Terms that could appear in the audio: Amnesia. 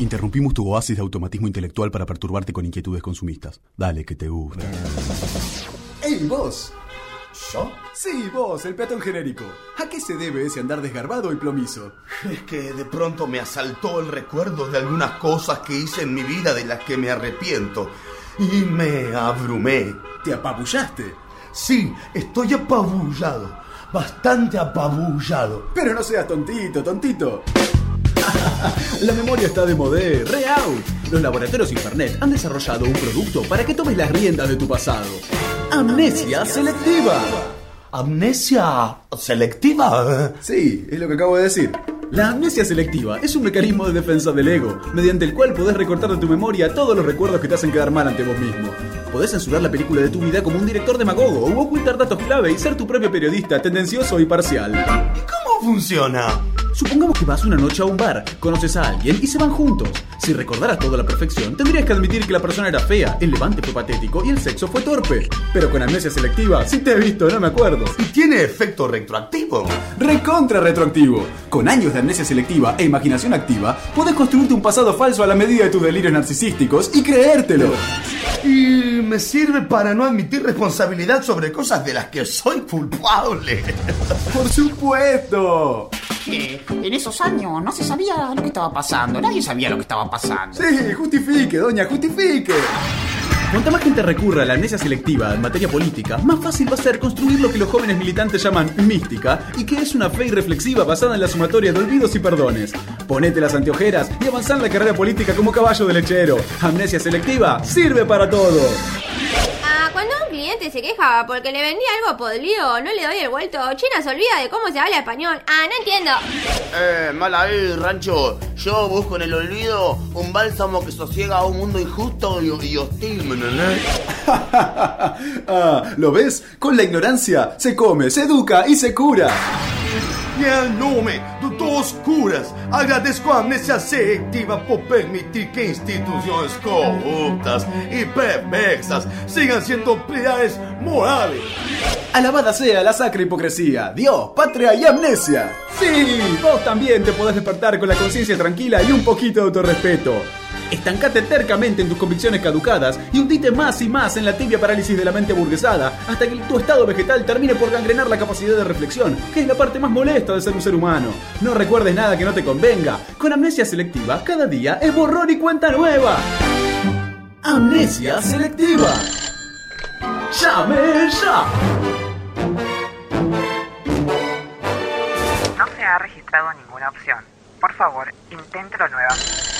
Interrumpimos tu oasis de automatismo intelectual para perturbarte con inquietudes consumistas. Dale, que te gusta. ¡Ey, vos! ¿Yo? Sí, vos, el peatón genérico. ¿A qué se debe ese andar desgarbado y plomizo? Es que de pronto me asaltó el recuerdo de algunas cosas que hice en mi vida de las que me arrepiento. Y me abrumé. ¿Te apabullaste? Sí, estoy apabullado. Bastante apabullado. Pero no seas tontito, tontito. La memoria está de modé, re out. Los laboratorios Infernet han desarrollado un producto para que tomes las riendas de tu pasado. Amnesia selectiva. ¿Amnesia selectiva? Sí, es lo que acabo de decir. La amnesia selectiva es un mecanismo de defensa del ego, mediante el cual podés recortar de tu memoria todos los recuerdos que te hacen quedar mal ante vos mismo. Podés censurar la película de tu vida como un director demagogo, o ocultar datos clave y ser tu propio periodista, tendencioso y parcial. ¿Y cómo funciona? Supongamos que vas una noche a un bar, conoces a alguien y se van juntos. Si recordaras todo a la perfección, tendrías que admitir que la persona era fea, el levante fue patético y el sexo fue torpe. Pero con amnesia selectiva, si te he visto, no me acuerdo. ¿Y tiene efecto retroactivo? ¡Recontra retroactivo! Con años de amnesia selectiva e imaginación activa, podés construirte un pasado falso a la medida de tus delirios narcisísticos y creértelo. Y me sirve para no admitir responsabilidad sobre cosas de las que soy culpable. ¡Por supuesto! Que en esos años no se sabía lo que estaba pasando. Nadie sabía lo que estaba pasando. Sí, justifique, doña, justifique. Cuanta más gente recurra a la amnesia selectiva en materia política, más fácil va a ser construir lo que los jóvenes militantes llaman mística, y que es una fe irreflexiva basada en la sumatoria de olvidos y perdones. Ponete las anteojeras y avanzá en la carrera política como caballo de lechero. Amnesia selectiva sirve para todo. Cuando un cliente se queja porque le vendí algo podrido, no le doy el vuelto. China se olvida de cómo se habla español. No entiendo. Mal ahí, rancho. Yo busco en el olvido un bálsamo que sosiega a un mundo injusto y hostil, ¿no? ¿Lo ves? Con la ignorancia se come, se educa y se cura. En el nombre de dos curas, agradezco a Amnesia Selectiva por permitir que instituciones corruptas y perversas sigan siendo pilares morales. Alabada sea la sacra hipocresía, Dios, patria y amnesia. Sí, vos también te podés despertar con la conciencia tranquila y un poquito de autorrespeto. Estancate tercamente en tus convicciones caducadas y hundite más y más en la tibia parálisis de la mente burguesada, hasta que tu estado vegetal termine por gangrenar la capacidad de reflexión, que es la parte más molesta de ser un ser humano. No recuerdes nada que no te convenga. Con amnesia selectiva, cada día es borrón y cuenta nueva. Amnesia selectiva. ¡Llame ya! No se ha registrado ninguna opción. Por favor, inténtelo nuevamente.